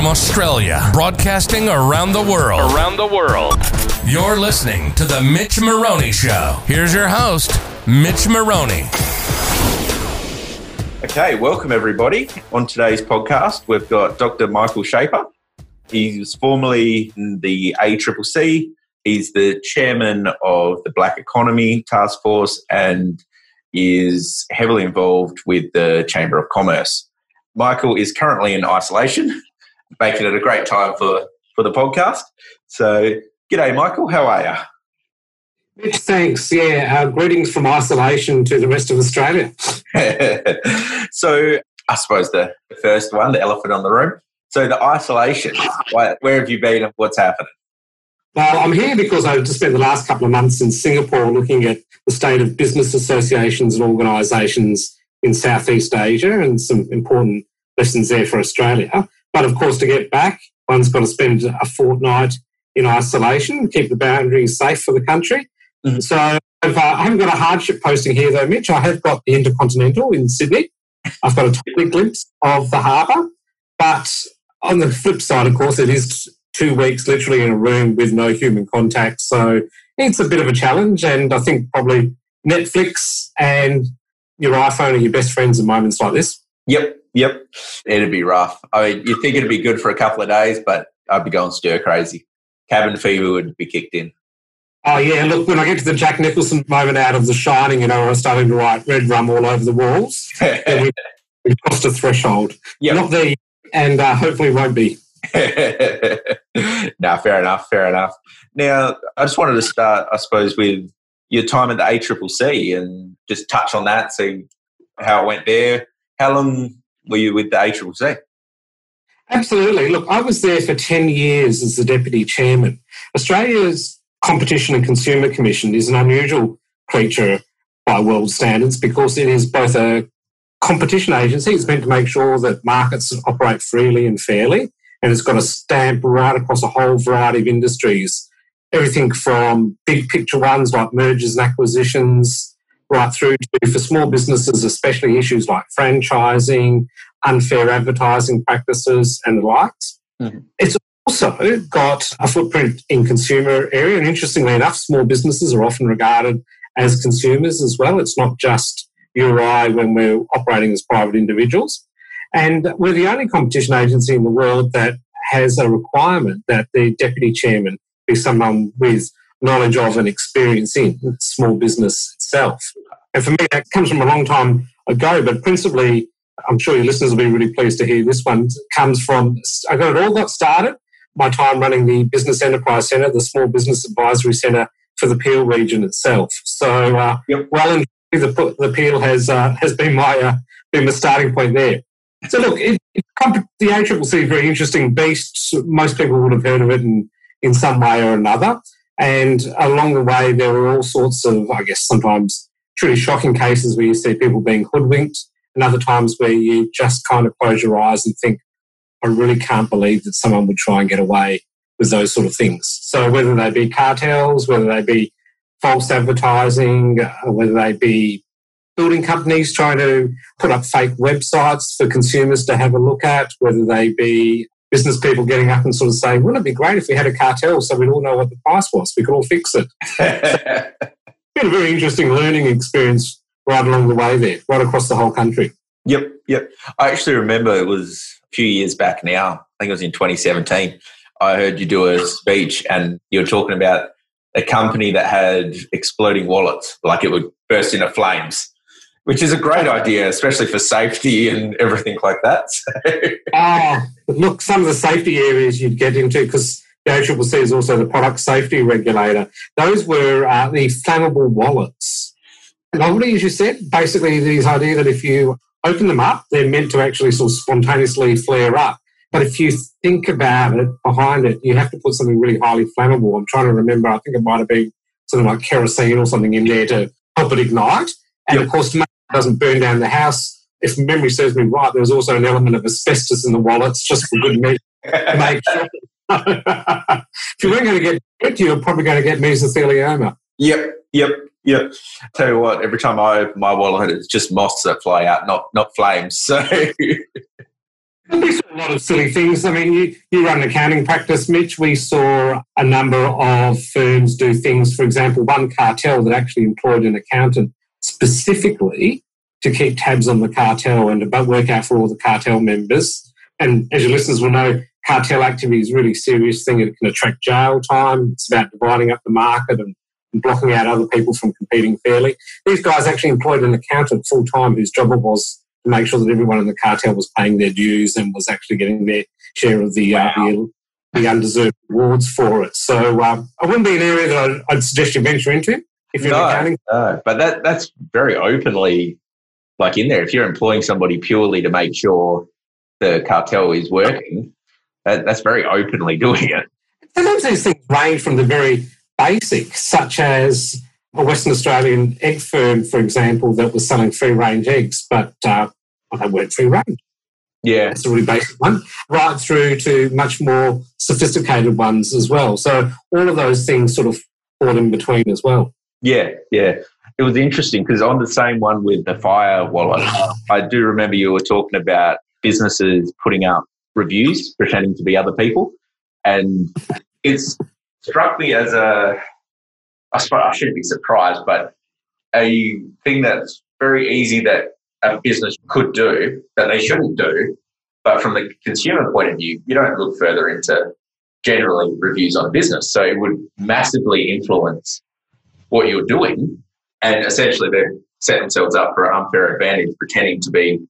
from Australia, broadcasting around the world. You're listening to The Mitch Maroney Show. Here's your host, Mitch Maroney. Okay, welcome everybody. On today's podcast, we've got Dr. Michael Shaper. He was formerly in the ACCC. He's the chairman of the Black Economy Task Force and is heavily involved with the Chamber of Commerce. Michael is currently in isolation, making it a great time for the podcast. So, g'day, Michael. How are you? Thanks. Yeah, greetings from isolation to the rest of Australia. So, I suppose the first one, the elephant on the room. So, the isolation. Where have you been and what's happening? Well, I'm here because I've just spent the last couple of months in Singapore looking at the state of business associations and organisations in Southeast Asia and some important lessons there for Australia. But, of course, to get back, one's got to spend a fortnight in isolation, keep the boundaries safe for the country. Mm-hmm. So I haven't got a hardship posting here, though, Mitch. I have got the Intercontinental in Sydney. I've got a tiny glimpse of the harbour. But on the flip side, of course, it is 2 weeks literally in a room with no human contact. So it's a bit of a challenge. And I think probably Netflix and your iPhone are your best friends in moments like this. Yep. It'd be rough. I mean, you'd think it'd be good for a couple of days, but I'd be going stir crazy. Cabin fever would be kicked in. Oh, yeah. Look, when I get to the Jack Nicholson moment out of The Shining, you know, I was starting to write red rum all over the walls. we crossed a threshold. Yep. Not there yet, and hopefully won't be. No, fair enough. Now, I just wanted to start, I suppose, with your time at the ACCC and just touch on that, see how it went there. How long were you with the ACCC? Absolutely. Look, I was there for 10 years as the Deputy Chairman. Australia's Competition and Consumer Commission is an unusual creature by world standards because it is both a competition agency. It's meant to make sure that markets operate freely and fairly, and it's got a stamp right across a whole variety of industries, everything from big picture ones like mergers and acquisitions right through to, for small businesses, especially issues like franchising, unfair advertising practices and the likes. Mm-hmm. It's also got a footprint in consumer area, and interestingly enough, small businesses are often regarded as consumers as well. It's not just you or I when we're operating as private individuals. And we're the only competition agency in the world that has a requirement that the deputy chairman be someone with knowledge of and experience in small business itself. And for me, that comes from a long time ago, but principally, I'm sure your listeners will be really pleased to hear this one, comes from, I got it all got started, my time running the Business Enterprise Centre, the Small Business Advisory Centre for the Peel region itself. So, well and truly, the Peel has been the starting point there. So look, the ACCC is a very interesting beast. Most people would have heard of it in some way or another. And along the way, there were all sorts of, I guess, sometimes truly shocking cases where you see people being hoodwinked, and other times where you just kind of close your eyes and think, I really can't believe that someone would try and get away with those sort of things. So whether they be cartels, whether they be false advertising, whether they be building companies trying to put up fake websites for consumers to have a look at, whether they be business people getting up and sort of saying, wouldn't it be great if we had a cartel so we'd all know what the price was? We could all fix it. It's been a very interesting learning experience right along the way there, right across the whole country. Yep. I actually remember it was a few years back now. I think it was in 2017. I heard you do a speech and you were talking about a company that had exploding wallets, like it would burst into flames. Which is a great idea, especially for safety and everything like that. Look, some of the safety areas you'd get into, because the ACCC is also the product safety regulator. Those were the flammable wallets. Novelty, as you said, basically this idea that if you open them up, they're meant to actually sort of spontaneously flare up. But if you think about it, behind it, you have to put something really highly flammable. I'm trying to remember, I think it might have been something like kerosene or something in there to help it ignite. And of course, doesn't burn down the house. If memory serves me right, there was also an element of asbestos in the wallets, just for good measure. To make sure. If you weren't going to get it, you're probably going to get mesothelioma. Yep. Tell you what, every time I open my wallet, it's just moths that fly out, not flames. So We saw a lot of silly things. I mean, you run an accounting practice, Mitch. We saw a number of firms do things. For example, one cartel that actually employed an accountant specifically to keep tabs on the cartel and about work out for all the cartel members. And as your listeners will know, cartel activity is a really serious thing. It can attract jail time. It's about dividing up the market and blocking out other people from competing fairly. These guys actually employed an accountant full-time whose job it was to make sure that everyone in the cartel was paying their dues and was actually getting their share of the the undeserved rewards for it. So I wouldn't be an area that I'd suggest you venture into if you're accounting. No, but that's very openly like in there. If you're employing somebody purely to make sure the cartel is working, that's very openly doing it. Sometimes these things range from the very basic, such as a Western Australian egg firm, for example, that was selling free-range eggs, but they weren't free-range. Yeah. That's a really basic one, right through to much more sophisticated ones as well. So all of those things sort of fall in between as well. Yeah, yeah. It was interesting because on the same one with the fire wallet, I do remember you were talking about businesses putting up reviews, pretending to be other people, and it's struck me as I suppose I shouldn't be surprised, but a thing that's very easy that a business could do that they shouldn't do, but from the consumer point of view, you don't look further into generally reviews on a business. So it would massively influence what you're doing, and essentially they set themselves up for an unfair advantage pretending to be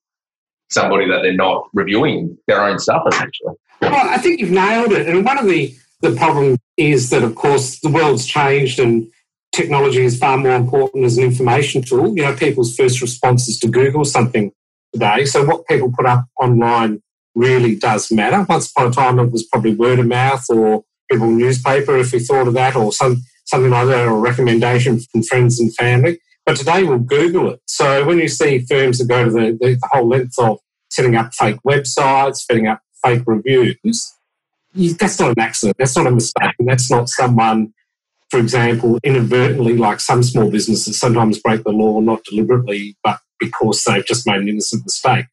somebody that they're not, reviewing their own stuff, essentially. Well, I think you've nailed it. And one of the problems is that, of course, the world's changed and technology is far more important as an information tool. You know, people's first response is to Google something today. So what people put up online really does matter. Once upon a time, it was probably word of mouth or people newspaper, if we thought of that, or something like that, or a recommendation from friends and family. But today we'll Google it. So when you see firms that go to the whole length of setting up fake websites, setting up fake reviews, that's not an accident. That's not a mistake. And that's not someone, for example, inadvertently, like some small businesses sometimes break the law, not deliberately, but because they've just made an innocent mistake.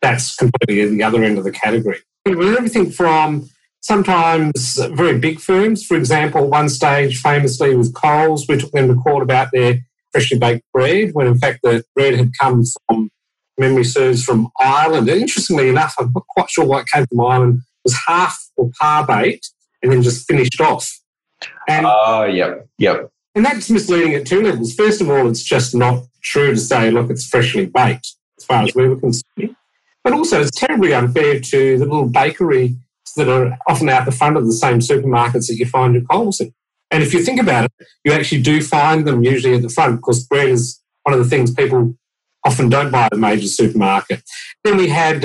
That's completely at the other end of the category. It was everything from sometimes very big firms. For example, one stage famously with Coles, we took them to court about their freshly baked bread, when in fact the bread had come from, memory serves, from Ireland. And interestingly enough, I'm not quite sure why it came from Ireland. It was half or par baked and then just finished off. Oh, yeah. And that's misleading at two levels. First of all, it's just not true to say, look, it's freshly baked, as far as we were concerned. But also, it's terribly unfair to the little bakeries that are often out the front of the same supermarkets that you find at Coles in. And if you think about it, you actually do find them usually at the front, because bread is one of the things people often don't buy at a major supermarket. Then we had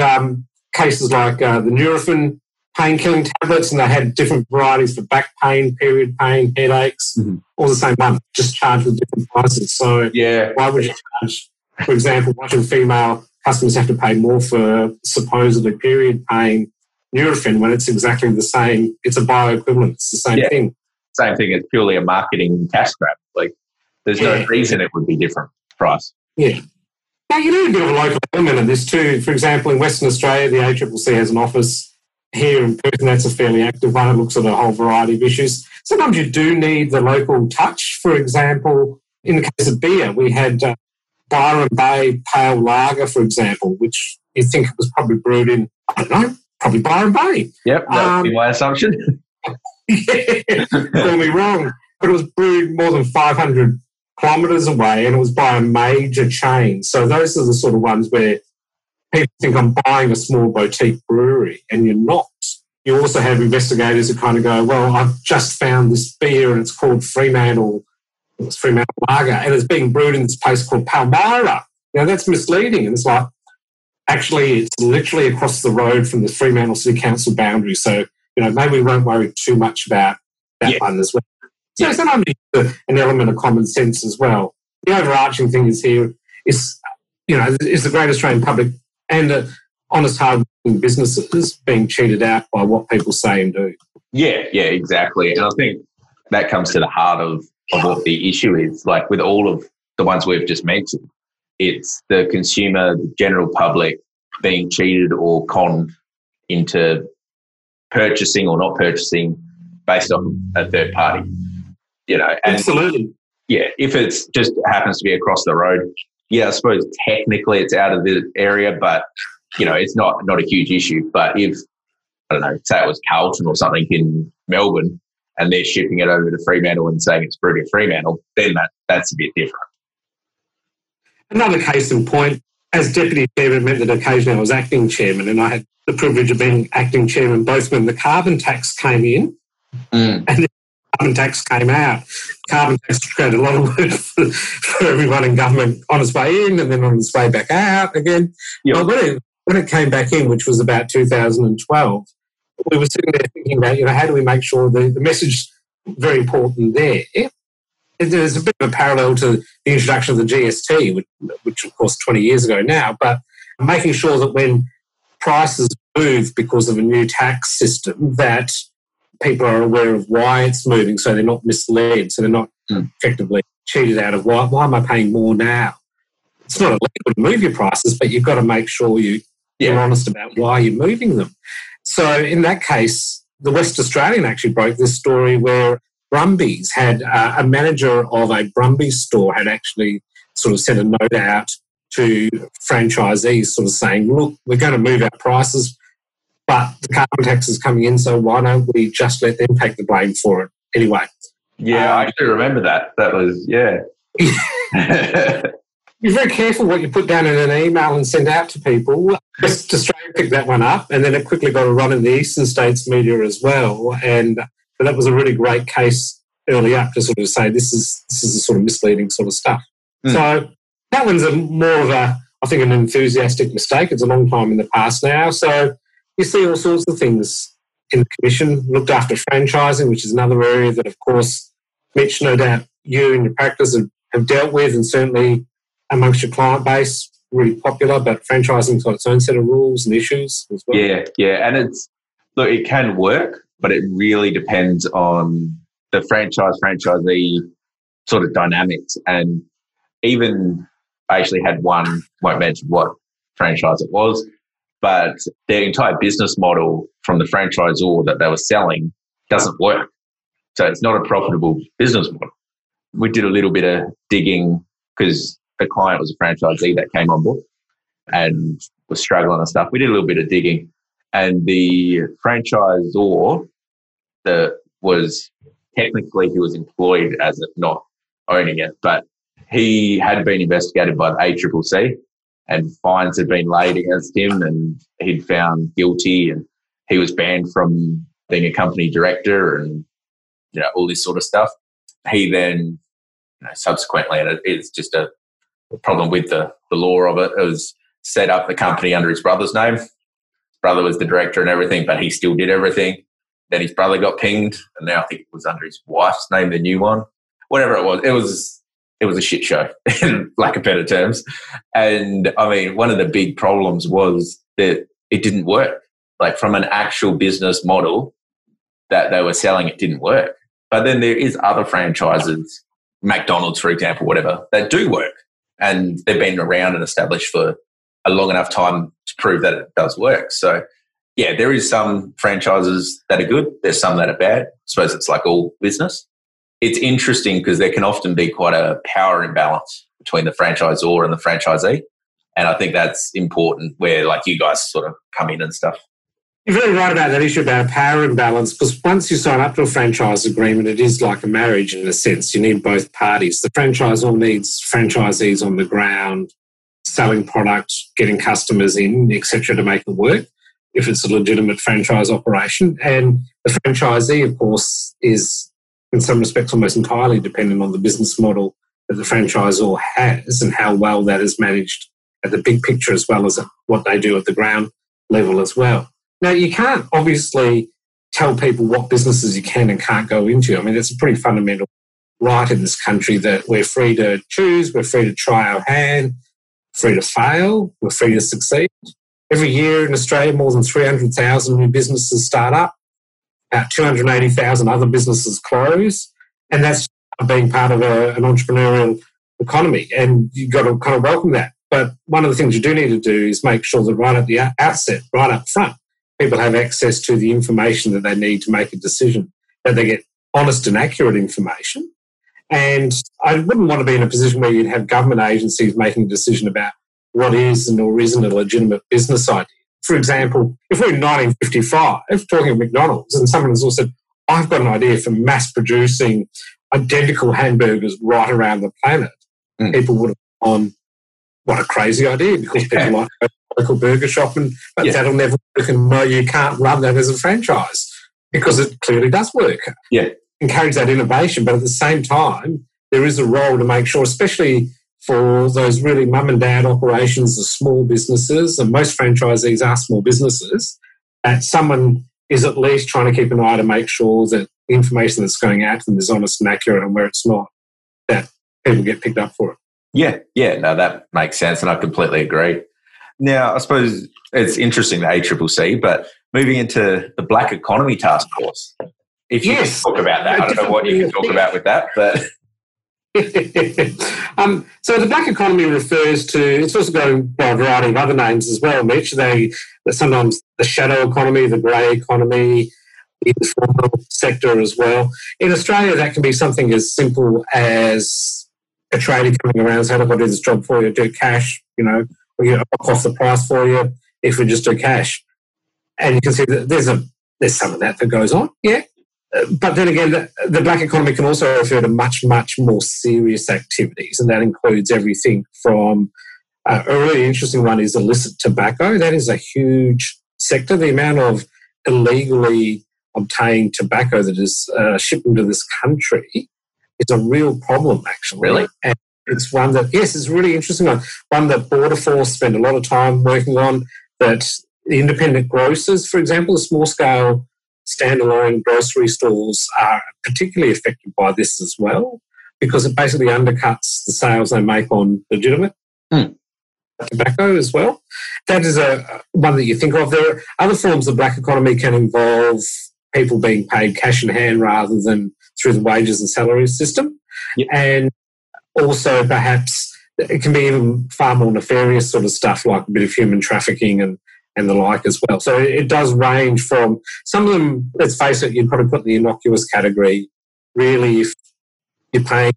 cases like the Nurofen pain-killing tablets, and they had different varieties for back pain, period pain, headaches, all the same one, just charged with different prices. So why would you charge, for example, why should female customers have to pay more for supposedly period pain Nurofen when it's exactly the same? It's a bioequivalent. It's the same thing. Same thing, it's purely a marketing cash grab. Like, there's no reason it would be different price. Yeah. Now, you need a bit of a local element of this too. For example, in Western Australia, the ACCC has an office here in Perth, and that's a fairly active one. It looks at a whole variety of issues. Sometimes you do need the local touch. For example, in the case of beer, we had Byron Bay Pale Lager, for example, which you think it was probably brewed in, I don't know, probably Byron Bay. Yep, that would be my assumption. Call me wrong, but it was brewed more than 500 kilometres away, and it was by a major chain. So those are the sort of ones where people think I'm buying a small boutique brewery, and you're not. You also have investigators who kind of go, well, I've just found this beer, and it's called Fremantle Lager, and it's being brewed in this place called Palmyra. Now, that's misleading, and it's like, actually, it's literally across the road from the Fremantle City Council boundary, so you know, maybe we won't worry too much about that one as well. So sometimes an element of common sense as well. The overarching thing is here is, you know, is the great Australian public and honest, hard-working businesses being cheated out by what people say and do. Yeah, exactly. And I think that comes to the heart of what the issue is. Like with all of the ones we've just mentioned, it's the consumer, the general public being cheated or conned into purchasing or not purchasing based on a third party. You know, and absolutely. Yeah, if it just happens to be across the road, yeah, I suppose technically it's out of the area, but you know, it's not a huge issue. But if, I don't know, say it was Carlton or something in Melbourne, and they're shipping it over to Fremantle and saying it's brewed at Fremantle, then that's a bit different. Another case in point, as Deputy Chairman met that occasion, I was Acting Chairman, and I had the privilege of being Acting Chairman both when the carbon tax came in and the carbon tax came out. Carbon tax created a lot of work for everyone in government on its way in and then on its way back out again. Yep. But when it came back in, which was about 2012, we were sitting there thinking about, you know, how do we make sure the message is very important there. There's a bit of a parallel to the introduction of the GST, which of course 20 years ago now, but making sure that when prices move because of a new tax system, that people are aware of why it's moving so they're not misled, so they're not effectively cheated out of why am I paying more now? It's not illegal to move your prices, but you've got to make sure you're honest about why you're moving them. So in that case, the West Australian actually broke this story where Brumbies had a manager of a Brumbies store had actually sort of sent a note out to franchisees sort of saying, look, we're going to move our prices, but the carbon tax is coming in, so why don't we just let them take the blame for it anyway? Yeah, I do remember that. That was, yeah. You're very careful what you put down in an email and send out to people. West Australia picked that one up, and then it quickly got a run in the Eastern States media as well. And but that was a really great case early up to sort of say this is the sort of misleading sort of stuff. So that one's more of an enthusiastic mistake. It's a long time in the past now. So you see all sorts of things in the Commission. Looked after franchising, which is another area that, of course, Mitch, no doubt you in your practice have dealt with, and certainly amongst your client base, really popular, but franchising's got its own set of rules and issues as well. Yeah, and it can work, but it really depends on the franchisee sort of dynamics. And even I actually had one, won't mention what franchise it was, but their entire business model from the franchisor that they were selling doesn't work. So it's not a profitable business model. We did a little bit of digging because the client was a franchisee that came on board and was struggling and stuff. We did a little bit of digging, and the franchisor was employed as if not owning it, but he had been investigated by the ACCC and fines had been laid against him, and he'd found guilty and he was banned from being a company director and, you know, all this sort of stuff. He then, you know, subsequently, and it's just a problem with the law of it, it was set up the company under his brother's name. His brother was the director and everything, but he still did everything. Then his brother got pinged, and now I think it was under his wife's name, the new one. Whatever it was, it was a shit show, in lack of better terms. And I mean, one of the big problems was that it didn't work. Like, from an actual business model that they were selling, it didn't work. But then there is other franchises, McDonald's, for example, whatever, that do work. And they've been around and established for a long enough time to prove that it does work. So, yeah, there is some franchises that are good. There's some that are bad. I suppose it's like all business. It's interesting because there can often be quite a power imbalance between the franchisor and the franchisee. And I think that's important where, like, you guys sort of come in and stuff. You're very right about that issue about power imbalance, because once you sign up to a franchise agreement, it is like a marriage in a sense. You need both parties. The franchisor needs franchisees on the ground, selling product, getting customers in, etc., to make it work if it's a legitimate franchise operation. And the franchisee, of course, is in some respects almost entirely dependent on the business model that the franchisor has and how well that is managed at the big picture as well as what they do at the ground level as well. Now, you can't obviously tell people what businesses you can and can't go into. I mean, it's a pretty fundamental right in this country that we're free to choose, we're free to try our hand, free to fail, we're free to succeed. Every year in Australia, more than 300,000 new businesses start up, about 280,000 other businesses close, and that's being part of an entrepreneurial economy, and you've got to kind of welcome that. But one of the things you do need to do is make sure that right at the outset, right up front, people have access to the information that they need to make a decision, that they get honest and accurate information. And I wouldn't want to be in a position where you'd have government agencies making a decision about what is and or isn't a legitimate business idea. For example, if we're in 1955, talking of McDonald's, and someone has also said, I've got an idea for mass producing identical hamburgers right around the planet, people would have gone, what a crazy idea, because people like to go to a local burger shop, but that'll never work, and no, you can't run that as a franchise because it clearly does work. Yeah. Encourage that innovation, but at the same time, there is a role to make sure, especially for those really mum and dad operations, the small businesses, and most franchisees are small businesses, that someone is at least trying to keep an eye to make sure that the information that's going out to them is honest and accurate, and where it's not, that people get picked up for it. No, that makes sense, and I completely agree. Now, I suppose it's interesting, the ACCC, but moving into the Black Economy Task Force, if you can talk about that, I don't know what you can talk about with that, but... So the Black Economy refers to, it's also got a variety of other names as well, Mitch. Sometimes the shadow economy, the grey economy, the informal sector as well. In Australia, that can be something as simple as a trader coming around and saying, I'll do this job for you, do cash, or you knock off the price for you if we just do cash. And you can see that there's some of that goes on, But then again, the Black Economy can also refer to much, much more serious activities, and that includes everything from a really interesting one is illicit tobacco. That is a huge sector. The amount of illegally obtained tobacco that is shipped into this country is a real problem, actually. Really? And it's one that, it's a really interesting one. One that Border Force spend a lot of time working on, that the independent grocers, for example, the small-scale standalone grocery stores are particularly affected by this as well, because it basically undercuts the sales they make on legitimate tobacco as well. That is one that you think of. There are other forms of Black Economy can involve people being paid cash in hand rather than through the wages and salary system. Yep. And also perhaps it can be even far more nefarious sort of stuff, like a bit of human trafficking and the like as well. So it does range from some of them, let's face it, you'd probably put in the innocuous category. Really, if you're paying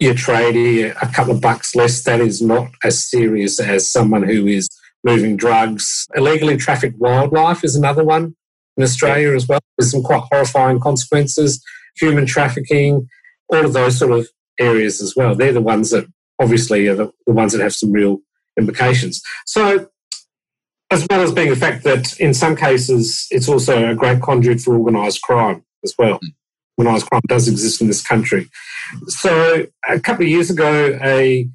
your tradie a couple of bucks less, that is not as serious as someone who is moving drugs. Illegally trafficked wildlife is another one in Australia as well, with some quite horrifying consequences. Human trafficking, all of those sort of areas as well. They're the ones that obviously are the ones that have some real implications. So, as well as being the fact that in some cases it's also a great conduit for organised crime as well. Organised crime does exist in this country. So a couple of years ago, an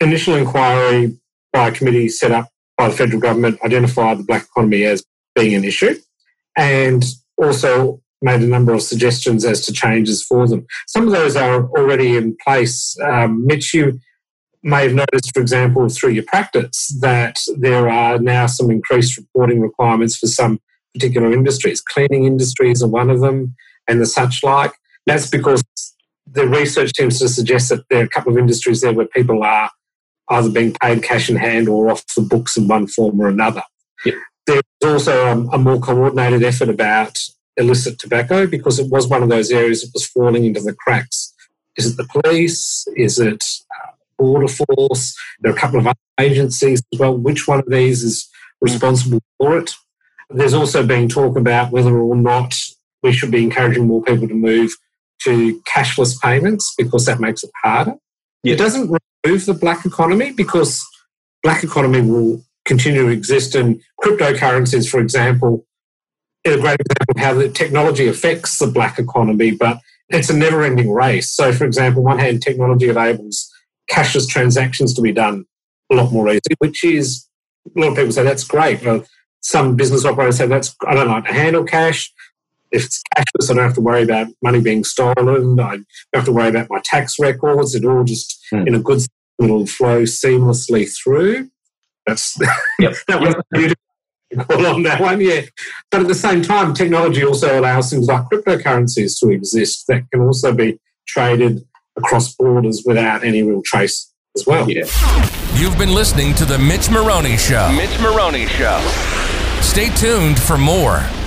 initial inquiry by a committee set up by the federal government identified the Black Economy as being an issue and also made a number of suggestions as to changes for them. Some of those are already in place. Mitch, you may have noticed, for example, through your practice, that there are now some increased reporting requirements for some particular industries. Cleaning industries are one of them, and the such like. That's because the research seems to suggest that there are a couple of industries there where people are either being paid cash in hand or off the books in one form or another. Yep. There's also a more coordinated effort about illicit tobacco, because it was one of those areas that was falling into the cracks. Is it the police? Is it Border Force? There are a couple of other agencies as well. Which one of these is responsible for it? There's also been talk about whether or not we should be encouraging more people to move to cashless payments, because that makes it harder. Yeah. It doesn't remove the Black Economy, because Black Economy will continue to exist, and cryptocurrencies, for example, is a great example of how the technology affects the Black Economy, but it's a never-ending race. So, for example, one hand, technology enables cashless transactions to be done a lot more easily, which is, a lot of people say that's great. Well, some business operators say I don't like to handle cash. If it's cashless, I don't have to worry about money being stolen. I don't have to worry about my tax records. It all just in a good little flow seamlessly through. That's that was beautiful. Call on that one, But at the same time, technology also allows things like cryptocurrencies to exist that can also be traded across borders without any real trace as well. Yeah. You've been listening to The Mitch Maroney Show. Stay tuned for more.